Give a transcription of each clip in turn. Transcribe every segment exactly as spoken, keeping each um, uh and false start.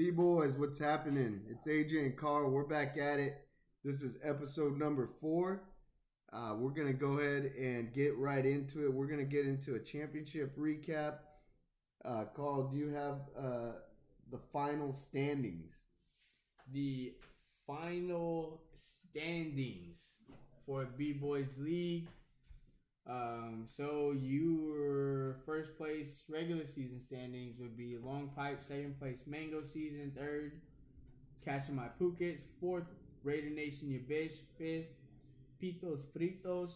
B Boyz, what's happening? It's A J and Carl. We're back at it. This is episode number four. Uh, we're going to go ahead and get right into it. We're going to get into a championship recap. Uh, Carl, do you have uh, the final standings? The final standings for B Boyz League. Um, so your first place regular season standings would be Long Pipe, second place Mango Season, third Catching My Pukets, fourth Raider Nation Your Bitch, fifth Pitos Fritos,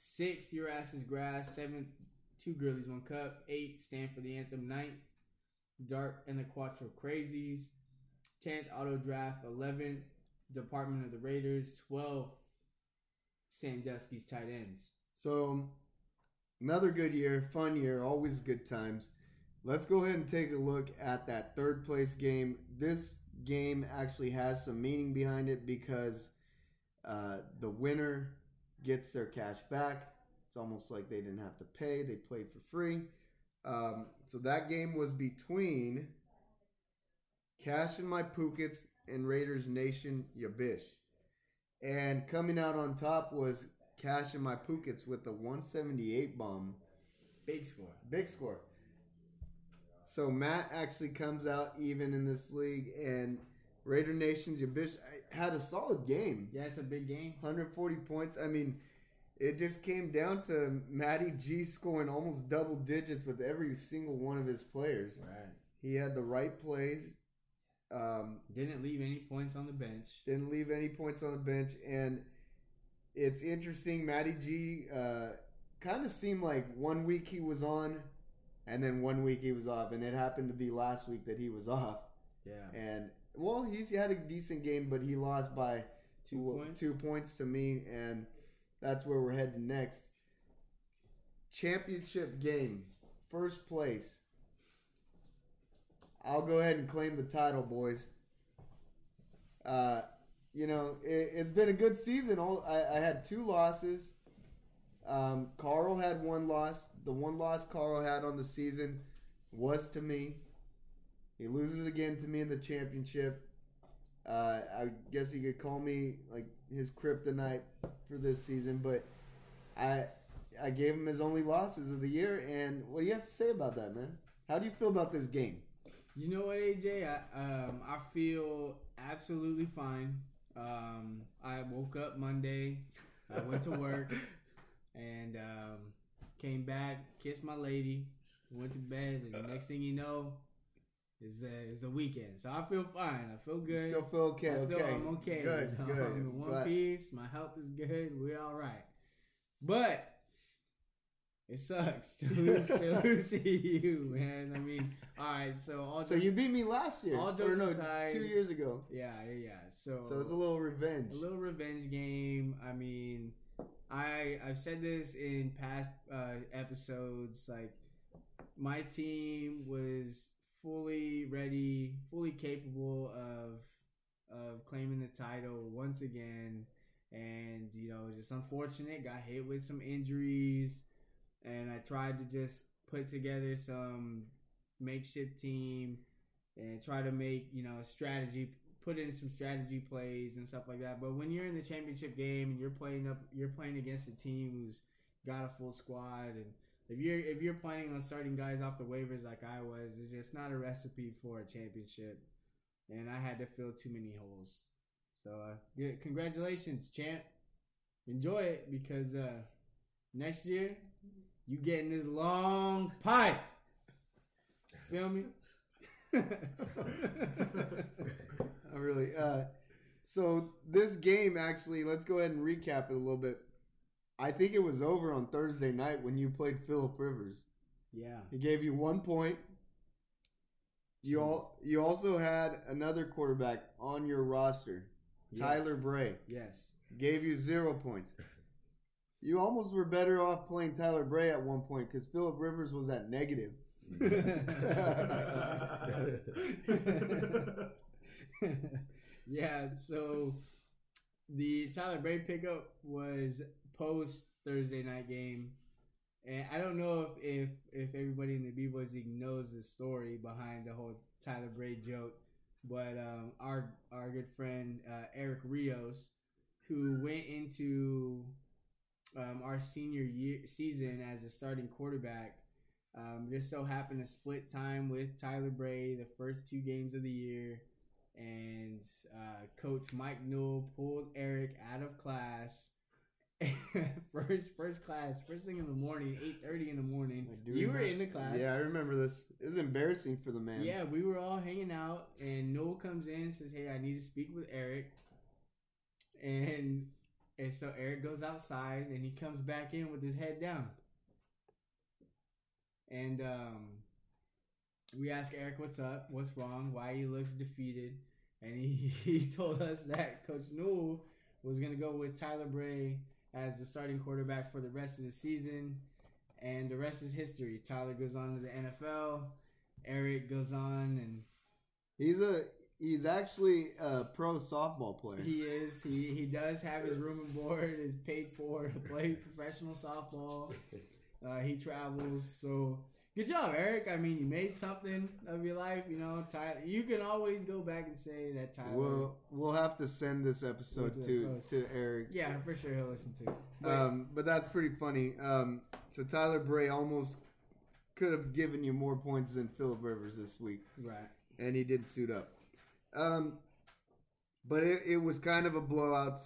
sixth Your Ass is Grass, seventh Two Girlies, One Cup, eighth Stand for the Anthem, ninth Dark and the Quattro Crazies, tenth Auto Draft, eleventh Department of the Raiders, twelfth Sandusky's Tight Ends. So, another good year, fun year, always good times. Let's go ahead and take a look at that third place game. This game actually has some meaning behind it because uh, the winner gets their cash back. It's almost like they didn't have to pay. They played for free. Um, so, that game was between Cash and My Pukets and Raiders Nation Yabish. And coming out on top was Cash in My Pukets with the one seventy-eight bomb. Big score. Big score. So Matt actually comes out even in this league, and Raider Nation's Your Bitch had a solid game. Yeah, it's a big game. one hundred forty points. I mean, it just came down to Matty G scoring almost double digits with every single one of his players. Right. He had the right plays. Um, didn't leave any points on the bench. Didn't leave any points on the bench, and it's interesting. Matty G uh, kind of seemed like one week he was on and then one week he was off. And it happened to be last week that he was off. Yeah. And, well, he's had a decent game, but he lost by two, two, points. two points to me. And that's where we're heading next. Championship game. First place. I'll go ahead and claim the title, boys. Uh... You know, it, it's been a good season. All, I, I had two losses. Um, Carl had one loss. The one loss Carl had on the season was to me. He loses again to me in the championship. Uh, I guess you could call me like his kryptonite for this season, but I I gave him his only losses of the year. And what do you have to say about that, man? How do you feel about this game? You know what, A J? I, um, I feel absolutely fine. Um, I woke up Monday, I went to work, and um, came back, kissed my lady, went to bed, and the next thing you know is the, is the weekend. So I feel fine. I feel good. You still feel okay. I'm, still, okay. I'm okay. Good, you know? good. I'm in one but... piece. My health is good. We're all right. But it sucks to lose to lose to you, man. I mean, all right, so... All so jokes, you beat me last year. All jokes no, aside... Two years ago. Yeah, yeah, yeah. So, so it's a little revenge. A little revenge game. I mean, I, I've said this in past uh, episodes. Like, my team was fully ready, fully capable of of claiming the title once again. And, you know, just unfortunate. Got hit with some injuries. And I tried to just put together some makeshift team and try to make, you know, strategy, put in some strategy plays and stuff like that. But when you're in the championship game and you're playing up, you're playing against a team who's got a full squad. And if you're, if you're planning on starting guys off the waivers like I was, it's just not a recipe for a championship. And I had to fill too many holes. So, uh, yeah, congratulations, champ. Enjoy it because, uh, next year, you getting this long pipe. Feel me? I really. Uh, so this game, actually, let's go ahead and recap it a little bit. I think it was over on Thursday night when you played Phillip Rivers. Yeah. He gave you one point. You all. You also had another quarterback on your roster, yes. Tyler Bray. Yes. Gave you zero points. You almost were better off playing Tyler Bray at one point because Phillip Rivers was at negative. Yeah, so the Tyler Bray pickup was post Thursday night game. And I don't know if, if, if everybody in the B Boyz League knows the story behind the whole Tyler Bray joke. but um, our our good friend uh, Eric Rios, who went into um, our senior year season as a starting quarterback, um, just so happened to split time with Tyler Bray the first two games of the year, and uh, Coach Mike Newell pulled Eric out of class. first first class, first thing in the morning, eight thirty in the morning. Like, you were in the class. Yeah, I remember this. It was embarrassing for the man. Yeah, we were all hanging out, and Noel comes in and says, hey, I need to speak with Eric. And and so Eric goes outside, and he comes back in with his head down. And um, we ask Eric what's up, what's wrong, why he looks defeated. And he, he told us that Coach Newell was going to go with Tyler Bray as the starting quarterback for the rest of the season, and the rest is history. Tyler goes on to the N F L. Eric goes on, and he's a he's actually a pro softball player. He is. He he does have his room and board is paid for to play professional softball. Uh, he travels. So good job, Eric. I mean, you made something of your life. You know, Tyler. You can always go back and say that Tyler. We'll we'll have to send this episode to to Eric. Yeah, for sure he'll listen to it. But, um, but that's pretty funny. Um, so Tyler Bray almost could have given you more points than Phillip Rivers this week, right? And he did suit up. Um, but it, it was kind of a blowout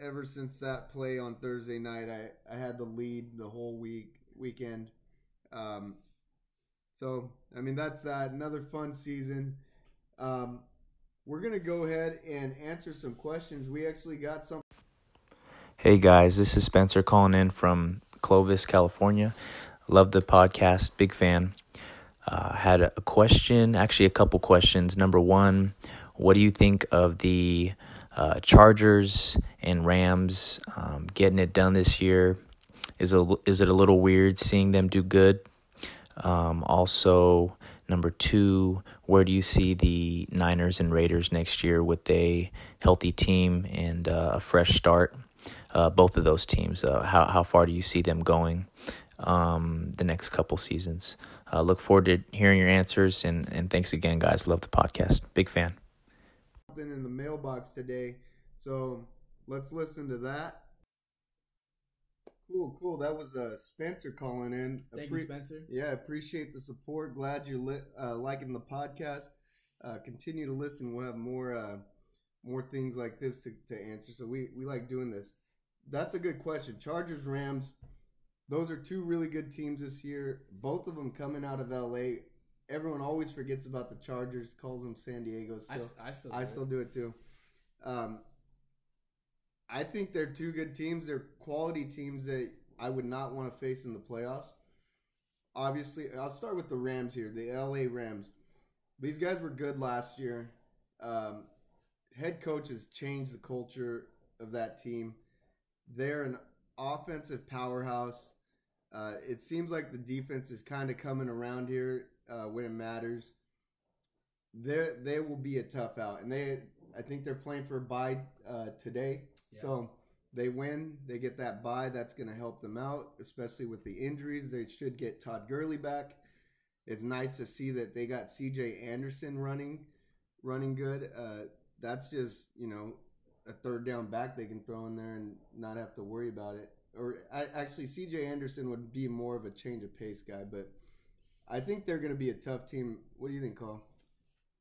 ever since that play on Thursday night. I, I had the lead the whole week. Weekend. Um, so, I mean, that's that. Another fun season. Um, we're going to go ahead and answer some questions. We actually got some. Hey, guys. This is Spencer calling in from Clovis, California. Love the podcast. Big fan. Uh, had a question, actually a couple questions. Number one, what do you think of the uh, Chargers and Rams um, getting it done this year? Is a, is it a little weird seeing them do good? Um, also, number two, where do you see the Niners and Raiders next year with a healthy team and uh, a fresh start? Uh, both of those teams, uh, how how far do you see them going um, the next couple seasons? Uh, look forward to hearing your answers, and, and thanks again, guys. Love the podcast. Big fan. Something in the mailbox today, so let's listen to that. Cool, cool. That was uh, Spencer calling in. Appre- Thank you, Spencer. Yeah, appreciate the support. Glad you're li- uh, liking the podcast. Uh, continue to listen. We'll have more uh, more things like this to, to answer. So we, we like doing this. That's a good question. Chargers, Rams, those are two really good teams this year. Both of them coming out of L A. Everyone always forgets about the Chargers, calls them San Diego. Still. I, I, still, do I still do it too. Um I think they're two good teams. They're quality teams that I would not want to face in the playoffs. Obviously, I'll start with the Rams here, the L A Rams. These guys were good last year. Um, head coaches changed the culture of that team. They're an offensive powerhouse. Uh, it seems like the defense is kind of coming around here uh, when it matters. They they will be a tough out, and they I think they're playing for a bye uh, today. Yeah. So they win, they get that bye. That's going to help them out, especially with the injuries. They should get Todd Gurley back. It's nice to see that they got C J Anderson running, running good. Uh, that's just, you know, a third down back they can throw in there and not have to worry about it. Or I, actually, C J Anderson would be more of a change of pace guy, but I think they're going to be a tough team. What do you think, Cole?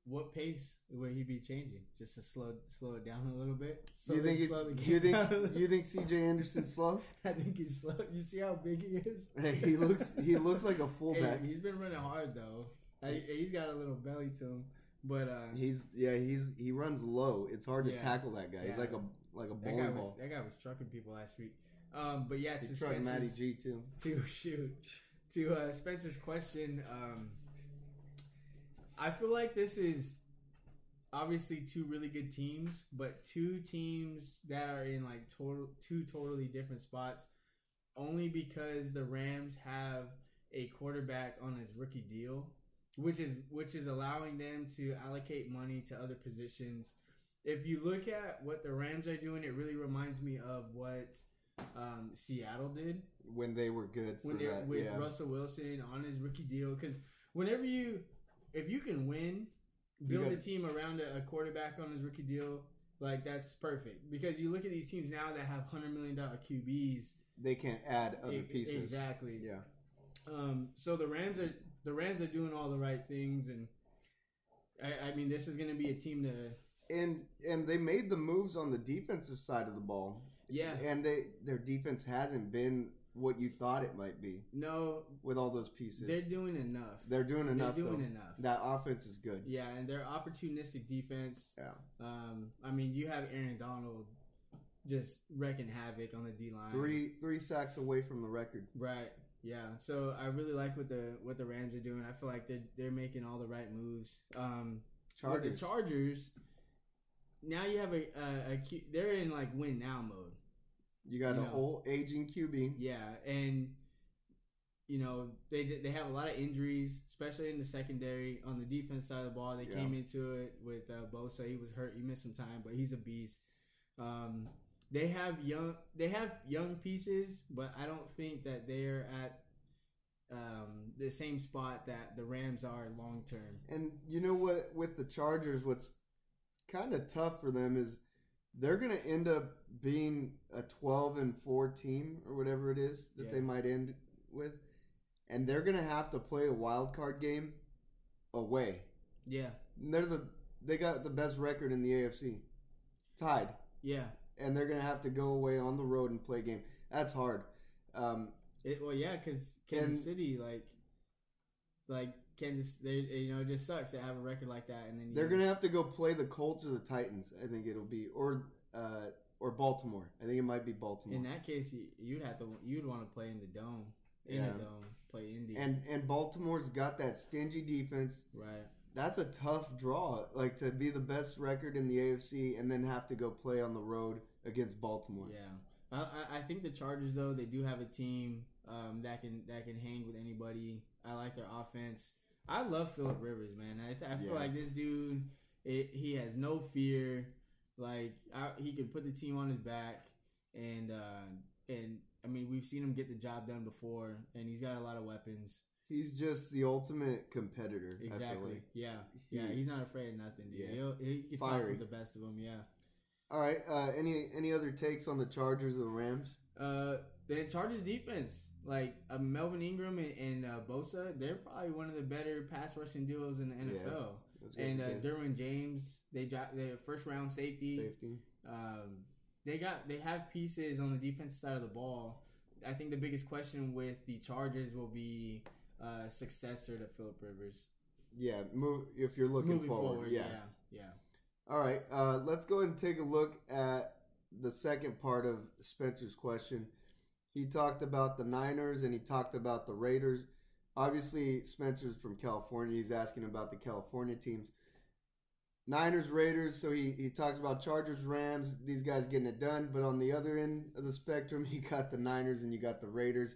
What pace would he be changing? Just to slow slow it down a little bit? Slow you think, slow the you, think you think C J Anderson's slow? I think he's slow. You see how big he is? Hey, he looks he looks like a fullback. Hey, he's been running hard, though. Like, he's got a little belly to him. But uh, he's yeah, he's he runs low. It's hard to yeah, tackle that guy. Yeah. He's like a like a bowling ball. Was, that guy was trucking people last week. Um, but yeah, he trucked Matty G too. To shoot to uh, Spencer's question. Um, I feel like this is obviously two really good teams, but two teams that are in like total, two totally different spots, only because the Rams have a quarterback on his rookie deal, which is which is allowing them to allocate money to other positions. If you look at what the Rams are doing, it really reminds me of what um, Seattle did. When they were good. When they that, with yeah. Russell Wilson on his rookie deal. Because whenever you... If you can win Build a team around a, a quarterback on his rookie deal. Like, that's perfect. Because you look at these teams now that have one hundred million dollars Q Bs. They can't add other it, pieces. Exactly. Yeah. Um, so the Rams are the Rams are doing all the right things. And, I, I mean, this is going to be a team to... And and they made the moves on the defensive side of the ball. Yeah. And they their defense hasn't been what you thought it might be. No. With all those pieces. They're doing enough. They're doing enough, They're doing though. enough. That offense is good. Yeah, and their opportunistic defense. Yeah. Um, I mean, you have Aaron Donald just wrecking havoc on the D-line. Three three sacks away from the record. Right. Yeah. So I really like what the what the Rams are doing. I feel like they're, they're making all the right moves. Um, Chargers. With the Chargers... Now you have a, a, a Q, they're in like win now mode. You got you know? an old aging Q B. Yeah, and you know they they have a lot of injuries, especially in the secondary on the defense side of the ball. They yeah. came into it with uh, Bosa. He was hurt. He missed some time, but he's a beast. Um, they have young they have young pieces, but I don't think that they're at um, the same spot that the Rams are long term. And you know what? With the Chargers, what's kind of tough for them is they're going to end up being a twelve and four team or whatever it is that yeah. they might end with, and they're going to have to play a wild card game away. Yeah, and they're the they got the best record in the A F C, tied. Yeah, and they're going to have to go away on the road and play a game. That's hard. Um, it, well, yeah, because Kansas and, City, like, like. Kansas, they, you know, it just sucks to have a record like that, and then you they're know. gonna have to go play the Colts or the Titans. I think it'll be or uh, or Baltimore. I think it might be Baltimore. In that case, you'd have to you'd want to play in the dome, in yeah. the dome, play Indy. And and Baltimore's got that stingy defense. Right. That's a tough draw, like to be the best record in the A F C and then have to go play on the road against Baltimore. Yeah, I, I think the Chargers though, they do have a team um, that can that can hang with anybody. I like their offense. I love Phillip Rivers, man. I, I feel yeah. like this dude, it, he has no fear. Like I, he can put the team on his back, and uh, and I mean we've seen him get the job done before, and he's got a lot of weapons. He's just the ultimate competitor. Exactly. I feel like. Yeah. He, yeah. He's not afraid of nothing, dude. Yeah. He'll, he can talk with the best of them. Yeah. All right. Uh, any any other takes on the Chargers or the Rams? Uh, the Chargers defense, like uh, Melvin Ingram and, and uh, Bosa, they're probably one of the better pass rushing duos in the N F L. Yeah, and uh, Derwin James, they got their first round safety. Safety. Um, they got they have pieces on the defensive side of the ball. I think the biggest question with the Chargers will be uh, successor to Phillip Rivers. Yeah, move if you're looking Moving forward. forward yeah. yeah, yeah. All right, uh, let's go ahead and take a look at the second part of Spencer's question. He talked about the Niners and he talked about the Raiders. Obviously, Spencer's from California. He's asking about the California teams. Niners, Raiders, so he, he talks about Chargers, Rams, these guys getting it done. But on the other end of the spectrum, you got the Niners and you got the Raiders.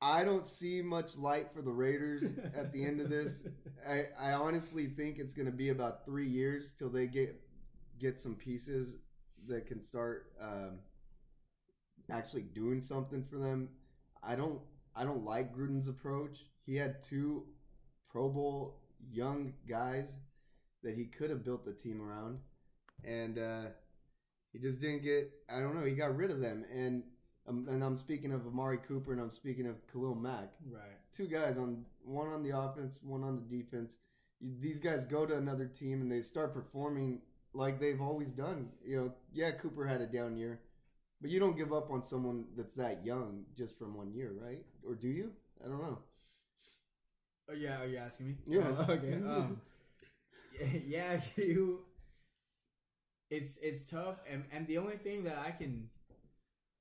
I don't see much light for the Raiders at the end of this. I, I honestly think it's going to be about three years till they get... get some pieces that can start um, actually doing something for them. I don't I don't like Gruden's approach. He had two Pro Bowl young guys that he could have built the team around, and uh, he just didn't get, I don't know, he got rid of them. And um, and I'm speaking of Amari Cooper and I'm speaking of Khalil Mack. Right. Two guys, on one on the offense, one on the defense. You, these guys go to another team and they start performing like they've always done. You know, yeah, Cooper had a down year, but you don't give up on someone that's that young just from one year, right? Or do you? I don't know. Oh, yeah, are you asking me? Yeah. Oh, okay. Um, yeah, you. It's it's tough, and and the only thing that I can,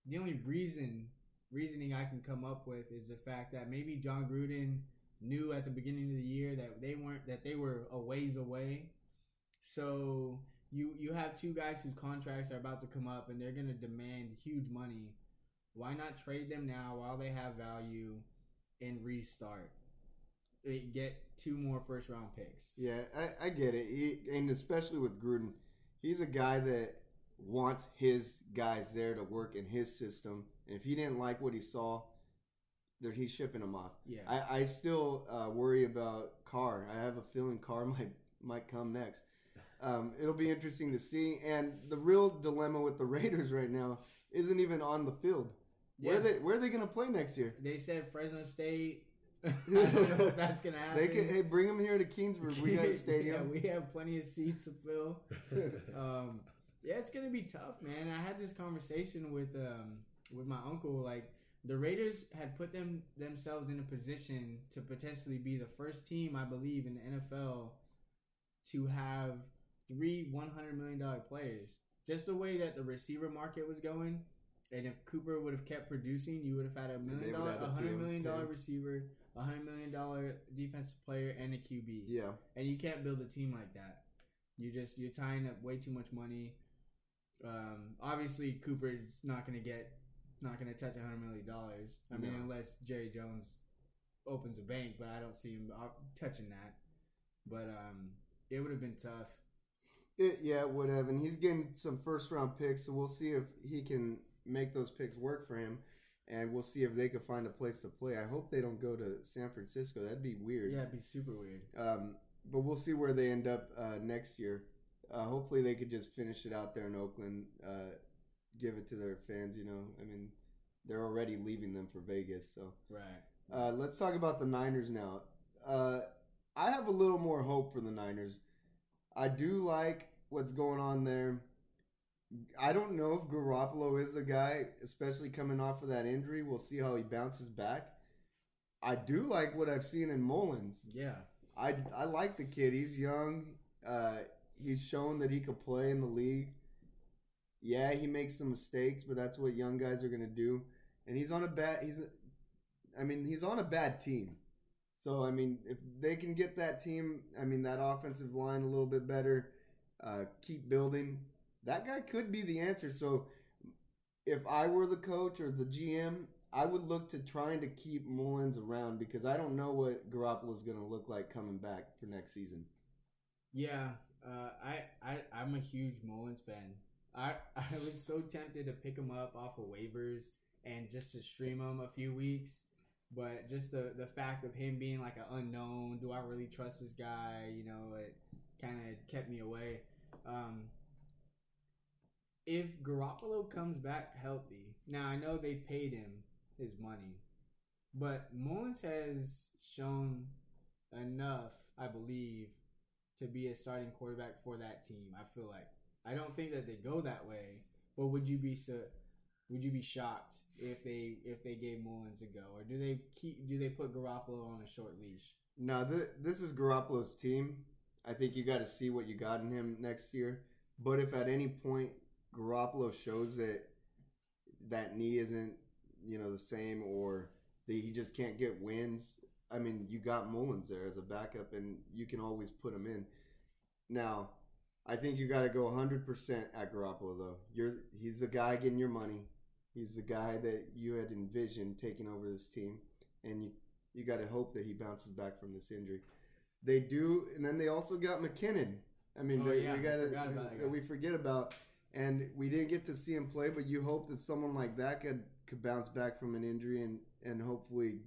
the only reason reasoning I can come up with is the fact that maybe John Gruden knew at the beginning of the year that they weren't that they were a ways away, so. You you have two guys whose contracts are about to come up and they're going to demand huge money. Why not trade them now while they have value and restart? Get two more first-round picks. Yeah, I, I get it. He, and especially with Gruden, he's a guy that wants his guys there to work in his system. And if he didn't like what he saw, They're, he's shipping them off. Yeah. I, I still uh, worry about Carr. I have a feeling Carr might might come next. Um, it'll be interesting to see. And the real dilemma with the Raiders right now isn't even on the field. Yeah. Where are they where are they going to play next year? They said Fresno State. I don't know if that's going to happen. They can, hey, bring them here to Keensburg. We got a stadium. Yeah, we have plenty of seats to fill. um, yeah, it's going to be tough, man. I had this conversation with um, with my uncle. Like, the Raiders had put them themselves in a position to potentially be the first team, I believe, in the N F L to have three one hundred million dollars players. Just the way that the receiver market was going. And if Cooper would have kept producing, you would have had a million dollar, a hundred million dollar receiver, a hundred million dollar defensive player, and a Q B. Yeah, and you can't build a team like that. You just you're tying up way too much money. Um, obviously, Cooper's not going to get, not going to touch a hundred million dollars. I mean, no. Unless Jerry Jones opens a bank, but I don't see him touching that. But um, it would have been tough. It, yeah, it would have, and he's getting some first round picks, so we'll see if he can make those picks work for him, and we'll see if they can find a place to play. I hope they don't go to San Francisco. That'd be weird. Yeah, it'd be super weird. Um, but we'll see where they end up uh, next year. Uh, hopefully they could just finish it out there in Oakland, uh, give it to their fans, you know. I mean, they're already leaving them for Vegas. So right. Uh, let's talk about the Niners now. Uh, I have a little more hope for the Niners. I do like what's going on there. I don't know if Garoppolo is the guy, especially coming off of that injury. We'll see how he bounces back. I do like what I've seen in Mullins. Yeah. I, I like the kid. He's young. Uh, he's shown that he could play in the league. Yeah, he makes some mistakes, but that's what young guys are going to do. And he's on a bad he's a, I mean, he's on a bad team. So, I mean, if they can get that team, I mean, that offensive line a little bit better, uh, keep building. That guy could be the answer. So if I were the coach or the G M, I would look to trying to keep Mullins around because I don't know what Garoppolo is going to look like coming back for next season. Yeah, uh, I, I, I'm a huge Mullins fan. I, I was so tempted to pick him up off of waivers and just to stream him a few weeks. But just the, the fact of him being like an unknown, do I really trust this guy? You know, it kind of kept me away. Um If Garoppolo comes back healthy, now I know they paid him his money, but Mullins has shown enough, I believe, to be a starting quarterback for that team. I feel like I don't think that they go that way, but would you be so, would you be shocked if they if they gave Mullins a go, or do they keep do they put Garoppolo on a short leash? No, th- this is Garoppolo's team. I think you got to see what you got in him next year. But if at any point Garoppolo shows that that knee isn't, you know, the same, or that he just can't get wins, I mean, you got Mullins there as a backup, and you can always put him in. Now, I think you got to go one hundred percent at Garoppolo, though. You're he's the guy getting your money. He's the guy that you had envisioned taking over this team, and you you got to hope that he bounces back from this injury. They do, and then they also got McKinnon. I mean, oh, they, yeah, we got to we forget about. And we didn't get to see him play, but you hope that someone like that could, could bounce back from an injury and, and hopefully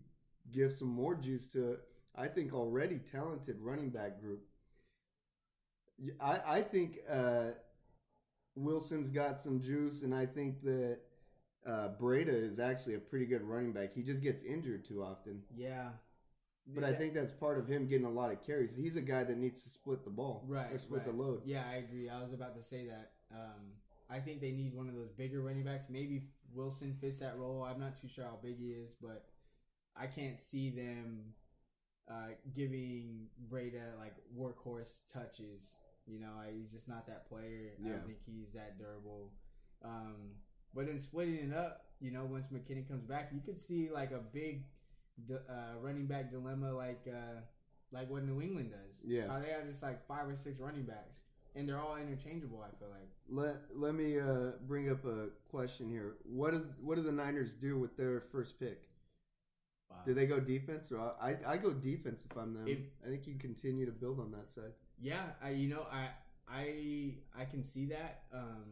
give some more juice to, I think, already talented running back group. I, I think uh, Wilson's got some juice, and I think that uh, Breda is actually a pretty good running back. He just gets injured too often. Yeah. But yeah. I think that's part of him getting a lot of carries. He's a guy that needs to split the ball. Right. Or split right. the load. Yeah, I agree. I was about to say that. Um, I think they need one of those bigger running backs. Maybe Wilson fits that role. I'm not too sure how big he is, but I can't see them uh, giving Breda like workhorse touches. You know, I, he's just not that player. Yeah. I don't think he's that durable. Um, but then splitting it up, you know, once McKinnon comes back, you could see like a big uh, running back dilemma, like uh, like what New England does. Yeah, how they have just like five or six running backs. And they're all interchangeable, I feel like. Let let me uh, bring up a question here. What is what do the Niners do with their first pick? Wow. Do they go defense? Or I I go defense if I'm them. It, I think you continue to build on that side. Yeah, I, you know, I I I can see that. Um,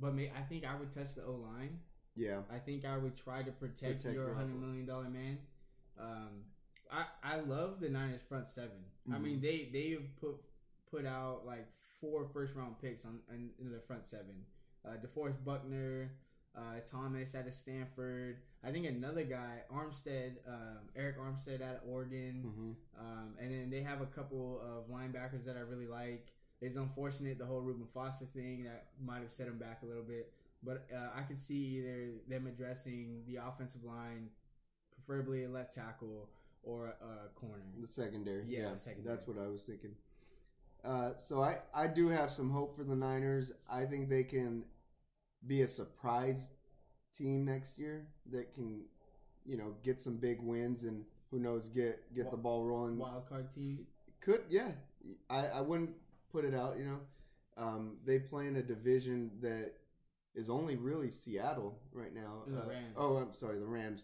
but may, I think I would touch the O-line. Yeah. I think I would try to protect, protect your one hundred million dollars man. Um, I I love the Niners front seven. Mm-hmm. I mean, they they put put out like four first round picks on in, in the front seven. Uh, DeForest Buckner, uh, Thomas out of Stanford. I think another guy, Armstead, um, Eric Armstead out of Oregon. Mm-hmm. Um, and then they have a couple of linebackers that I really like. It's unfortunate the whole Reuben Foster thing that might have set him back a little bit. But uh, I could see either them addressing the offensive line, preferably a left tackle or a corner. The secondary. Yeah, yeah the secondary. That's what I was thinking. Uh, so I, I do have some hope for the Niners. I think they can be a surprise team next year that can, you know, get some big wins and, who knows, get, get wild, the ball rolling. Wild card team? Could, yeah. I, I wouldn't put it out, you know. Um, they play in a division that is only really Seattle right now. And the Rams. Uh, oh, I'm sorry, the Rams.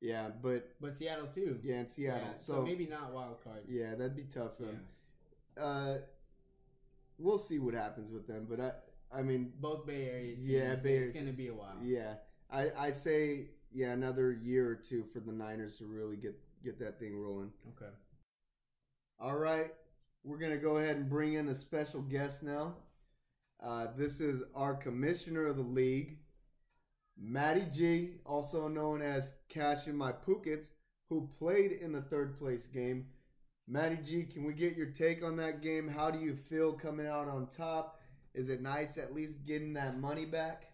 Yeah, but... But Seattle, too. Yeah, and Seattle. Yeah, so, so maybe not wild card. Yeah, that'd be tough for them. Yeah. Uh, we'll see what happens with them, but I I mean... Both Bay Area teams. Yeah, Bay Area. It's going to be a while. Yeah. I, I'd say, yeah, another year or two for the Niners to really get, get that thing rolling. Okay. All right. We're going to go ahead and bring in a special guest now. Uh, this is our commissioner of the league, Matty G, also known as Catching My Pukets, who played in the third place game. Matty G, can we get your take on that game? How do you feel coming out on top? Is it nice at least getting that money back?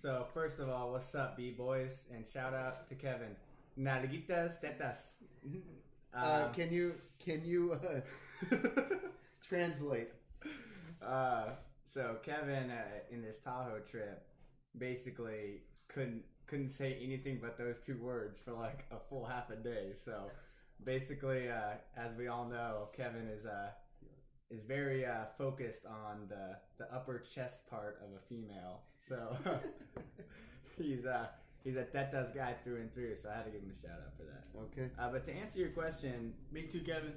So, first of all, what's up, B Boyz? And shout out to Kevin. Nalguitas tetas. Um, uh, can you can you uh, translate? Uh, so Kevin uh, in this Tahoe trip basically couldn't couldn't say anything but those two words for like a full half a day. So basically, uh, as we all know, Kevin is uh is very uh, focused on the the upper chest part of a female. So he's uh he's a tetas guy through and through. So I had to give him a shout out for that. Okay. Uh, but to answer your question, me too, Kevin.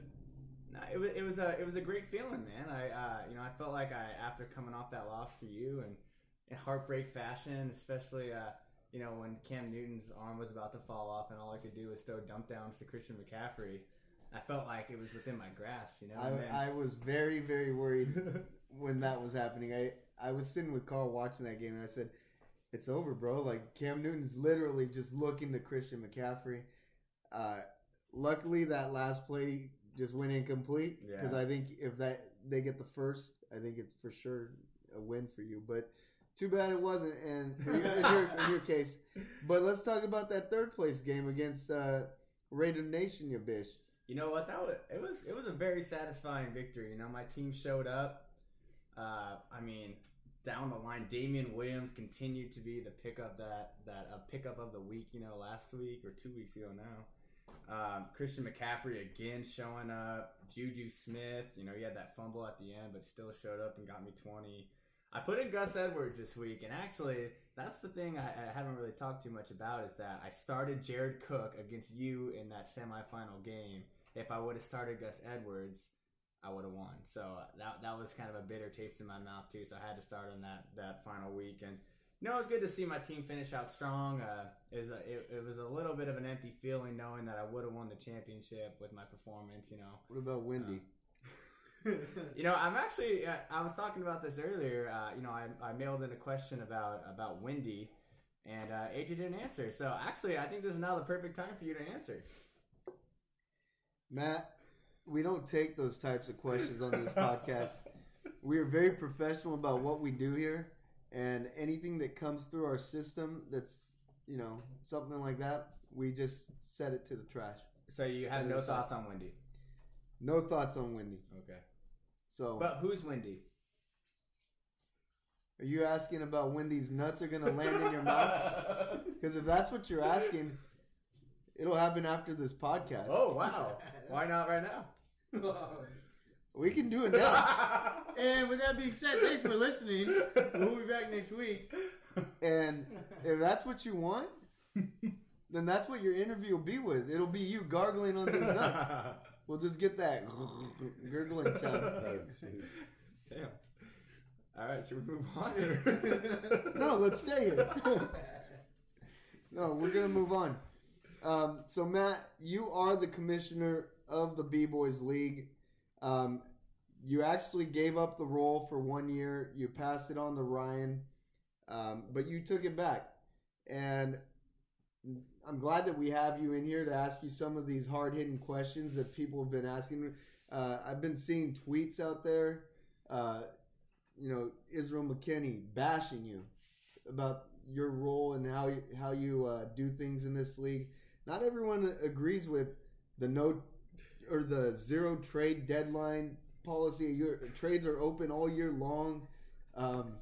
No, it was it was a it was a great feeling, man. I uh, you know I felt like I after coming off that loss to you and in heartbreak fashion, especially uh, you know when Cam Newton's arm was about to fall off and all I could do was throw dump downs to Christian McCaffrey. I felt like it was within my grasp, you know. I, I was very very worried when that was happening. I I was sitting with Carl watching that game and I said, "It's over, bro." Like Cam Newton's literally just looking to Christian McCaffrey. Uh, luckily, that last play just went incomplete because yeah. I think if that they get the first, I think it's for sure a win for you. But too bad it wasn't, and for you, in, your, in your case. But let's talk about that third place game against uh, Raider Nation, you bitch. You know what? That was it was it was a very satisfying victory. You know, my team showed up. Uh, I mean, down the line, Damian Williams continued to be the pickup that that uh, pickup of the week. You know, last week or two weeks ago now. Um, Christian McCaffrey again showing up. Juju Smith, you know, he had that fumble at the end, but still showed up and got me twenty. I put in Gus Edwards this week, and actually, that's the thing I, I haven't really talked too much about is that I started Jared Cook against you in that semifinal game. If I would have started Gus Edwards, I would have won. So that that was kind of a bitter taste in my mouth too. So I had to start on that that final week, and no, it's good to see my team finish out strong. Uh, it, was a, it, it was a little bit of an empty feeling knowing that I would have won the championship with my performance, you know. What about Wendy? Uh, you know, I'm actually, uh, I was talking about this earlier. Uh, you know, I, I mailed in a question about, about Wendy, and uh, A J didn't answer. So, actually, I think this is now the perfect time for you to answer. Matt, we don't take those types of questions on this podcast. We are very professional about what we do here. And anything that comes through our system that's, you know, something like that, we just set it to the trash. So you had no thoughts on Wendy? No thoughts on Wendy. Okay. So, but who's Wendy? Are you asking about when these nuts are going to land in your mouth? Because if that's what you're asking, it'll happen after this podcast. Oh, wow. Why not right now? We can do it now. And with that being said, thanks for listening. We'll be back next week. And if that's what you want, then that's what your interview will be with. It'll be you gargling on these nuts. We'll just get that gurgling sound. Oh, shoot. Damn. All right, should we move on? No, let's stay here. No, we're going to move on. Um, so, Matt, you are the commissioner of the B Boyz League. Um, you actually gave up the role for one year. You passed it on to Ryan, um, but you took it back. And I'm glad that we have you in here to ask you some of these hard-hitting questions that people have been asking. Uh, I've been seeing tweets out there, uh, you know, Israel McKinney bashing you about your role and how you, how you uh, do things in this league. Not everyone agrees with the no or the zero trade deadline policy. Your trades are open all year long. Um,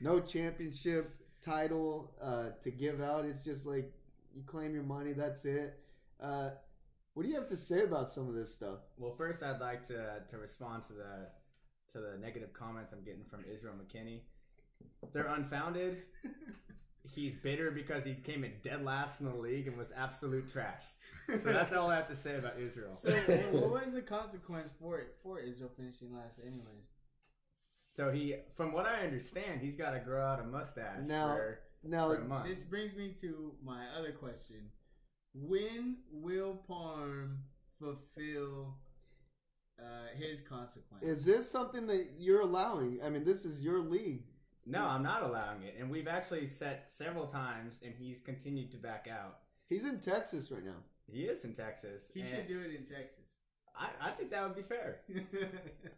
no championship title uh, to give out. It's just like you claim your money, that's it. Uh, what do you have to say about some of this stuff? Well, first I'd like to to respond to the to the negative comments I'm getting from Israel McKinney. They're unfounded. He's bitter because he came in dead last in the league and was absolute trash. So that's all I have to say about Israel. So what was the consequence for it for Israel finishing last anyways? So he, from what I understand, he's got to grow out a mustache now, for, now, for a month. This brings me to my other question. When will Parm fulfill uh, his consequence? Is this something that you're allowing? I mean, this is your league. No, I'm not allowing it. And we've actually set several times, and he's continued to back out. He's in Texas right now. He is in Texas. He should do it in Texas. I, I think that would be fair.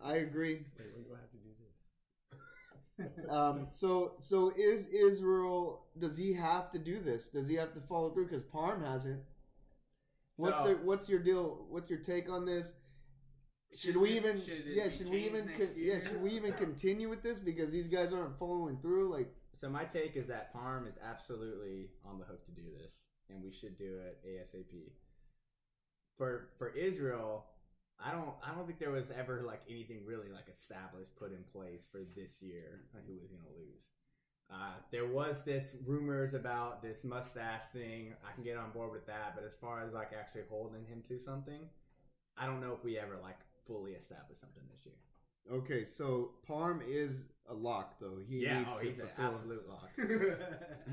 I agree. Wait, we're gonna have to do this. um, so, so is Israel? Does he have to do this? Does he have to follow through? Because Parm hasn't. What's so, the, what's your deal? What's your take on this? Should, should we even? Should yeah, should we even? Con- yeah, should we even continue with this because these guys aren't following through? Like, so my take is that Parm is absolutely on the hook to do this, and we should do it ASAP. For for Israel, I don't I don't think there was ever like anything really like established put in place for this year on who was going to lose. Uh, there was this rumors about this mustache thing. I can get on board with that, but as far as like actually holding him to something, I don't know if we ever like. fully establish something this year. Okay, so Parm is a lock, though. He yeah, needs oh, to he's an absolute lock.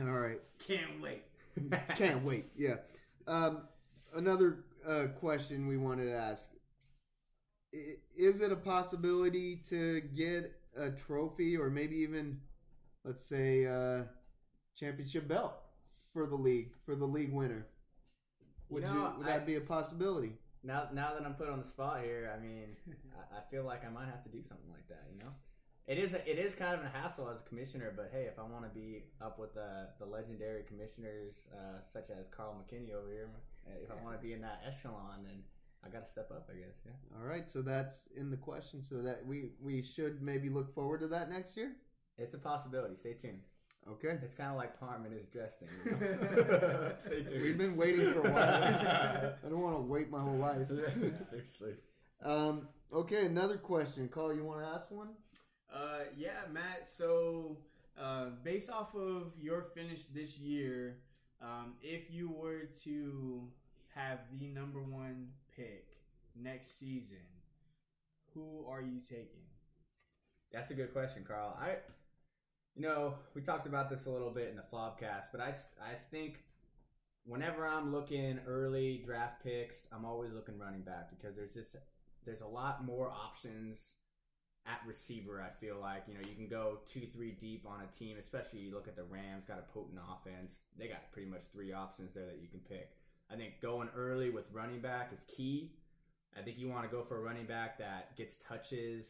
All right. Can't wait. Can't wait, yeah. Um, another uh, question we wanted to ask. Is it a possibility to get a trophy or maybe even, let's say, a championship belt for the league, for the league winner? Would, you know, you, would I, that be a possibility? Now now that I'm put on the spot here, I mean, I, I feel like I might have to do something like that, you know? It is a, it is kind of a hassle as a commissioner, but hey, if I want to be up with the, the legendary commissioners uh, such as Carl McKinney over here, if I want to be in that echelon, then I got to step up, I guess, yeah. All right, so that's in the question, so that we, we should maybe look forward to that next year? It's a possibility. Stay tuned. Okay. It's kind of like Parm and his dress thing. You know? We've been waiting for a while. I don't want to wait my whole life. Seriously. Um, okay, another question. Carl, you want to ask one? Uh, yeah, Matt. So, uh, based off of your finish this year, um, if you were to have the number one pick next season, who are you taking? That's a good question, Carl. I... You know, we talked about this a little bit in the Flobcast, but I, I think whenever I'm looking early draft picks, I'm always looking running back because there's just there's a lot more options at receiver, I feel like. You know, you can go two, three deep on a team, especially you look at the Rams, got a potent offense. They got pretty much three options there that you can pick. I think going early with running back is key. I think you want to go for a running back that gets touches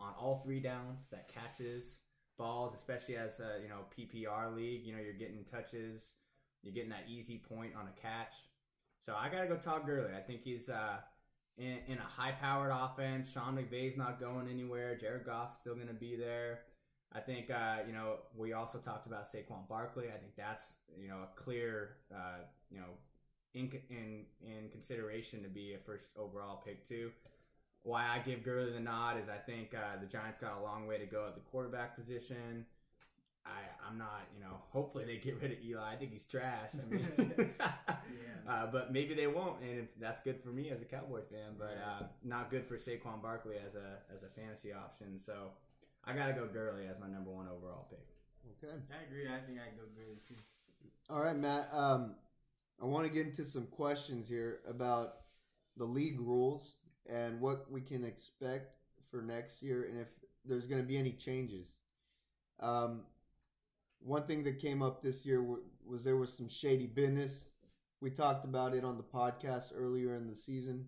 on all three downs, that catches balls, especially as a, you know, P P R league, you know, you're getting touches, you're getting that easy point on a catch. So I got to go Todd Gurley. I think he's uh, in, in a high-powered offense. Sean McVay's not going anywhere. Jared Goff's still going to be there. I think, uh, you know, we also talked about Saquon Barkley. I think that's, you know, a clear, uh, you know, in, in, in consideration to be a first overall pick too. Why I give Gurley the nod is I think uh, the Giants got a long way to go at the quarterback position. I, I'm not, you know, hopefully they get rid of Eli. I think he's trash. I mean, yeah. uh, but maybe they won't, and that's good for me as a Cowboy fan, but uh, not good for Saquon Barkley as a as a fantasy option. So I got to go Gurley as my number one overall pick. Okay. I agree. I think I go Gurley too. All right, Matt. Um, I want to get into some questions here about the league rules and what we can expect for next year and if there's going to be any changes. Um, one thing that came up this year w- was there was some shady business. We talked about it on the podcast earlier in the season.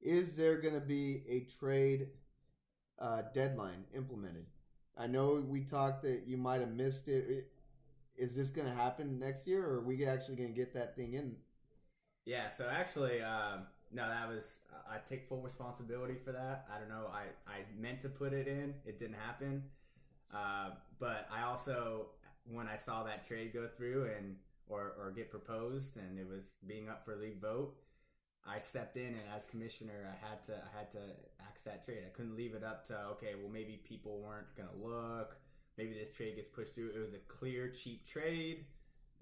Is there going to be a trade uh, deadline implemented? I know we talked that you might have missed it. Is this going to happen next year, or are we actually going to get that thing in? Yeah, so actually, um, no, that was – I take full responsibility for that. I don't know. I, I meant to put it in. It didn't happen. Uh, but I also – when I saw that trade go through and or, or get proposed and it was being up for league vote, I stepped in, and as commissioner, I had to I had to axe that trade. I couldn't leave it up to, okay, well, maybe people weren't going to look. Maybe this trade gets pushed through. It was a clear, cheap trade.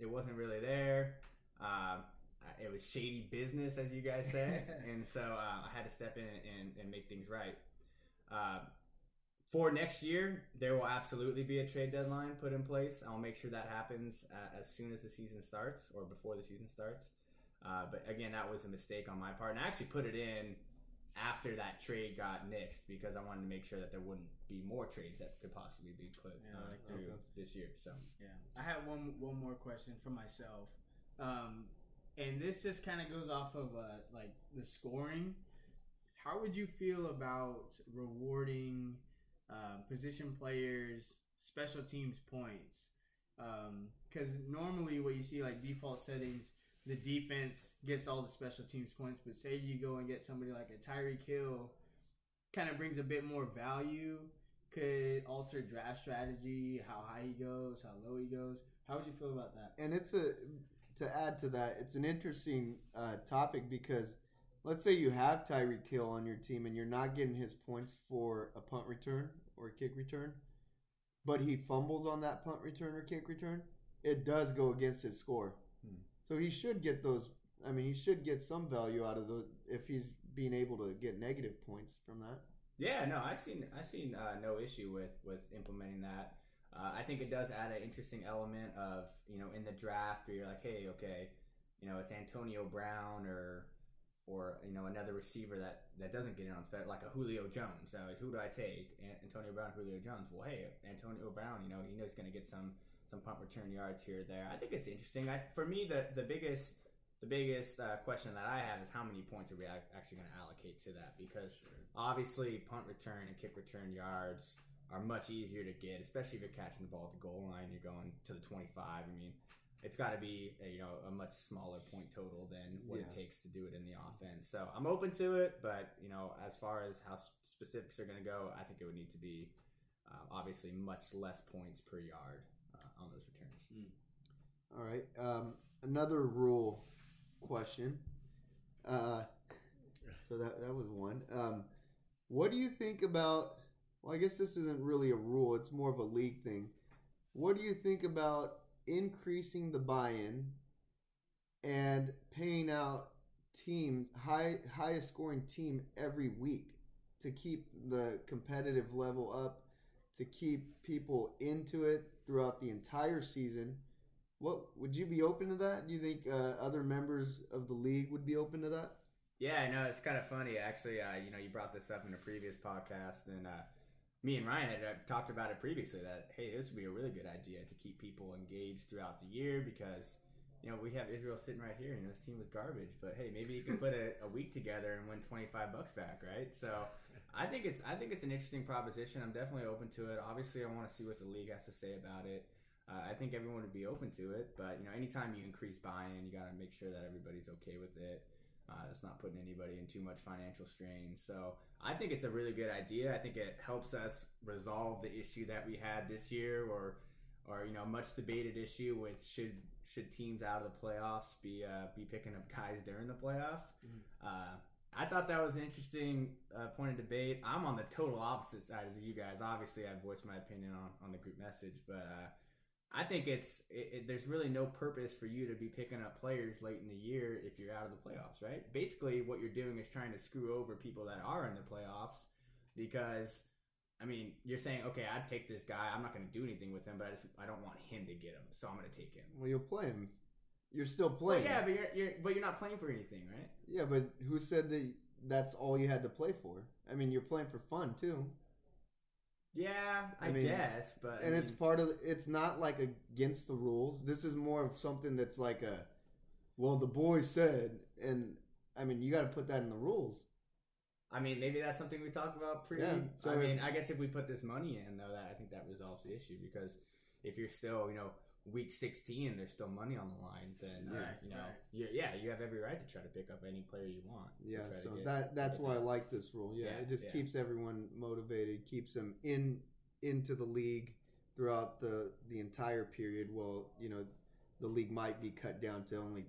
It wasn't really there. Um, it was shady business, as you guys say. And so uh, I had to step in and, and make things right. Uh, for next year, there will absolutely be a trade deadline put in place. I'll make sure that happens uh, as soon as the season starts or before the season starts. Uh, but again, that was a mistake on my part. And I actually put it in after that trade got nixed because I wanted to make sure that there wouldn't be more trades that could possibly be put yeah, uh, like through okay. this year. So yeah, I had one one more question for myself, um, and this just kind of goes off of uh, like the scoring. How would you feel about rewarding uh, position players' special teams points? Because um, normally, what you see like default settings, the defense gets all the special teams points, but say you go and get somebody like a Tyreek Hill, kind of brings a bit more value, could alter draft strategy, how high he goes, how low he goes. How would you feel about that? And it's a to add to that, it's an interesting uh, topic because let's say you have Tyreek Hill on your team and you're not getting his points for a punt return or a kick return, but he fumbles on that punt return or kick return, it does go against his score. Hmm. So he should get those. I mean, he should get some value out of the if he's being able to get negative points from that. Yeah, no, I seen I seen uh, no issue with, with implementing that. Uh, I think it does add an interesting element of, you know, in the draft where you're like, hey, okay, you know, it's Antonio Brown or or you know another receiver that, that doesn't get in on spec, like a Julio Jones. I mean, who do I take? Antonio Brown, Julio Jones. Well, hey, Antonio Brown, you know, he knows he's going to get some. Some punt return yards here or there. I think it's interesting. I, for me, the, the biggest the biggest uh, question that I have is how many points are we actually going to allocate to that? Because obviously punt return and kick return yards are much easier to get, especially if you're catching the ball at the goal line. You're going to the twenty-five. I mean, it's got to be a, you know a much smaller point total than what yeah. it takes to do it in the offense. So I'm open to it, but you know as far as how specifics are going to go, I think it would need to be uh, obviously much less points per yard. Uh, on those returns. Mm. All right. Um, another rule question. Uh, so that that was one. Um, what do you think about? Well, I guess this isn't really a rule. It's more of a league thing. What do you think about increasing the buy-in and paying out team high highest scoring team every week to keep the competitive level up, to keep people into it throughout the entire season? What would you be open to that? Do you think uh, other members of the league would be open to that? Yeah, no, it's kind of funny actually. Uh, you know, you brought this up in a previous podcast, and uh, me and Ryan had uh, talked about it previously. That hey, this would be a really good idea to keep people engaged throughout the year because you know we have Israel sitting right here, and you know, his team was garbage. But hey, maybe you can put a, a week together and win twenty-five bucks back, right? So I think it's I think it's an interesting proposition. I'm definitely open to it. Obviously, I want to see what the league has to say about it. Uh, I think everyone would be open to it, but you know, anytime you increase buy-in, you got to make sure that everybody's okay with it. Uh, it's not putting anybody in too much financial strain. So I think it's a really good idea. I think it helps us resolve the issue that we had this year, or or you know, much debated issue with should should teams out of the playoffs be uh, be picking up guys during the playoffs. Mm-hmm. Uh, I thought that was an interesting uh, point of debate. I'm on the total opposite side as you guys. Obviously, I voiced my opinion on, on the group message, but uh, I think it's it, it, there's really no purpose for you to be picking up players late in the year if you're out of the playoffs, right? Basically, what you're doing is trying to screw over people that are in the playoffs because, I mean, you're saying, okay, I'd take this guy. I'm not going to do anything with him, but I, just, I don't want him to get him, so I'm going to take him. Well, you'll play him. You're still playing. Well, yeah, but you're, you're but you're not playing for anything, right? Yeah, but who said that that's all you had to play for? I mean, you're playing for fun too. Yeah, I, I mean, guess, but and I mean, it's part of it's not like against the rules. This is more of something that's like a, well, the boys said, and I mean, you got to put that in the rules. I mean, maybe that's something we talk about pre. Yeah, so I mean, if, I guess if we put this money in, though, that I think that resolves the issue, because if you're still, you know, week sixteen and there's still money on the line, then yeah, uh, you know, right. you, yeah, you have every right to try to pick up any player you want. Yeah, to to so get, that that's why done. I like this rule. Yeah, yeah it just yeah. keeps everyone motivated, keeps them in into the league throughout the the entire period. Well, you know, the league might be cut down to only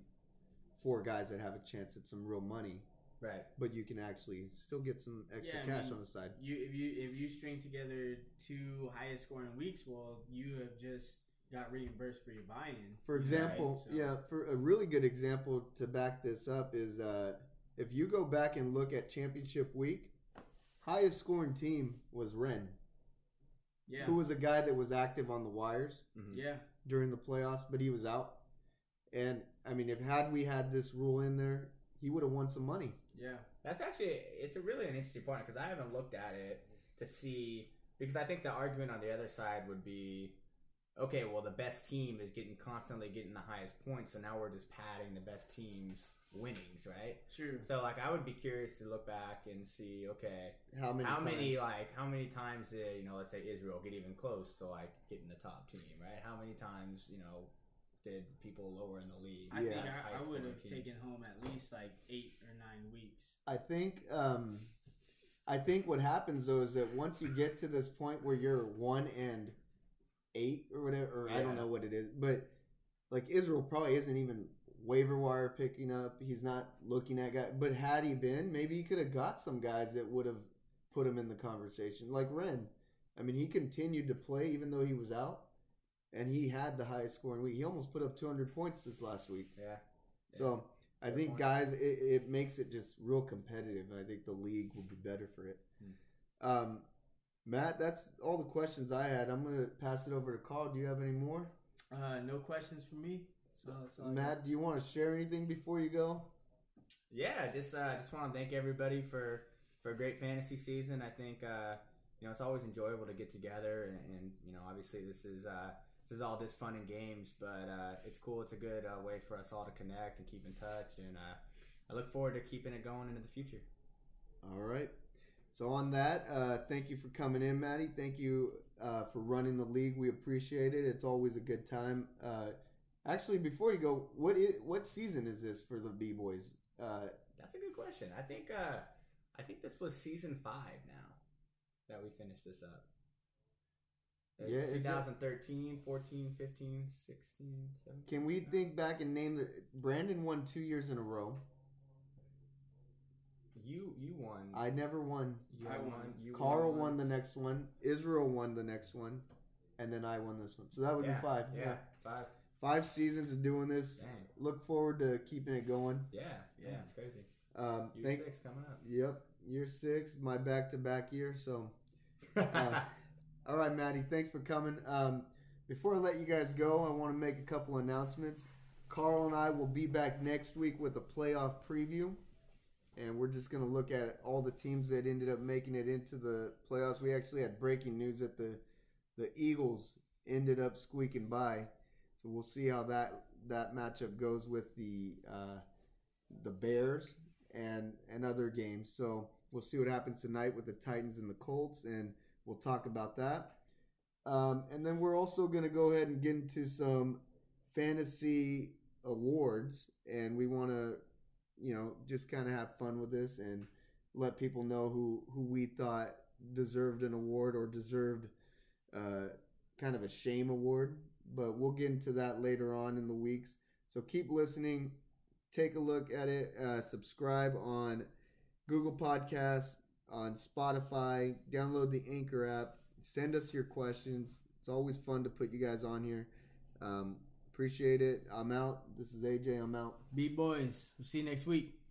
four guys that have a chance at some real money. Right, but you can actually still get some extra yeah, cash I mean, on the side. You if you if you string together two highest scoring weeks, well, you have just got reimbursed for your buy-in. For example, right? so. yeah, for a really good example to back this up is uh, if you go back and look at championship week, highest scoring team was Wren, yeah, who was a guy that was active on the wires, mm-hmm. yeah, during the playoffs, but he was out. And I mean, if had we had this rule in there, he would have won some money. Yeah. That's actually, it's a really an interesting point, because I haven't looked at it to see, because I think the argument on the other side would be, okay, well, the best team is getting constantly getting the highest points, so now we're just padding the best team's winnings, right? True. So, like, I would be curious to look back and see, okay, how many, how times? many like, how many times did, you know, let's say Israel get even close to, like, getting the top team, right? How many times, you know, did people lower in the league? I yeah. think I, I would have teams. taken home at least like eight or nine weeks. I think um, I think what happens though is that once you get to this point where you're one and eight or whatever, or yeah. I don't know what it is, but like Israel probably isn't even waiver wire picking up. He's not looking at guys. But had he been, maybe he could have got some guys that would have put him in the conversation. Like Wren. I mean, he continued to play even though he was out. And he had the highest scoring week. He almost put up two hundred points this last week. Yeah. yeah. So I Good think, point. guys, it, it makes it just real competitive. And I think the league will be better for it. Hmm. Um, Matt, that's all the questions I had. I'm going to pass it over to Carl. Do you have any more? Uh, no questions for me. So, so Matt, do you want to share anything before you go? Yeah, just uh, just want to thank everybody for, for a great fantasy season. I think, uh, you know, it's always enjoyable to get together. And, and you know, obviously this is uh, – This is all just fun and games, but uh, it's cool. It's a good uh, way for us all to connect and keep in touch, and uh, I look forward to keeping it going into the future. All right. So on that, uh, thank you for coming in, Matty. Thank you uh, for running the league. We appreciate it. It's always a good time. Uh, actually, before you go, what is, what season is this for the B Boyz? Uh, That's a good question. I think uh, I think this was season five now that we finished this up. Yeah, twenty thirteen, exactly. fourteen, fifteen, sixteen, seventeen. Can we think back and name the Brandon won two years in a row? You you won. I never won. You I won. won. You Carl won, won the next one. Israel won the next one, and then I won this one. So that would yeah, be five. Yeah, yeah, five. Five seasons of doing this. Dang. Look forward to keeping it going. Yeah, yeah, it's crazy. Um, year thanks. six coming up. Yep, year six. My back to back year. So. Uh, All right, Matty, thanks for coming. Um, before I let you guys go, I want to make a couple announcements. Carl and I will be back next week with a playoff preview, and we're just going to look at all the teams that ended up making it into the playoffs. We actually had breaking news that the the Eagles ended up squeaking by, so we'll see how that, that matchup goes with the uh, the Bears and, and other games. So we'll see what happens tonight with the Titans and the Colts, and we'll talk about that. Um, and then we're also going to go ahead and get into some fantasy awards. And we want to, you know, just kind of have fun with this and let people know who, who we thought deserved an award or deserved uh, kind of a shame award. But we'll get into that later on in the weeks. So keep listening. Take a look at it. Uh, subscribe on Google Podcasts, on Spotify, download the Anchor app, send us your questions. It's always fun to put you guys on here. Um, appreciate it. I'm out. This is A J. I'm out. B Boyz. We'll see you next week.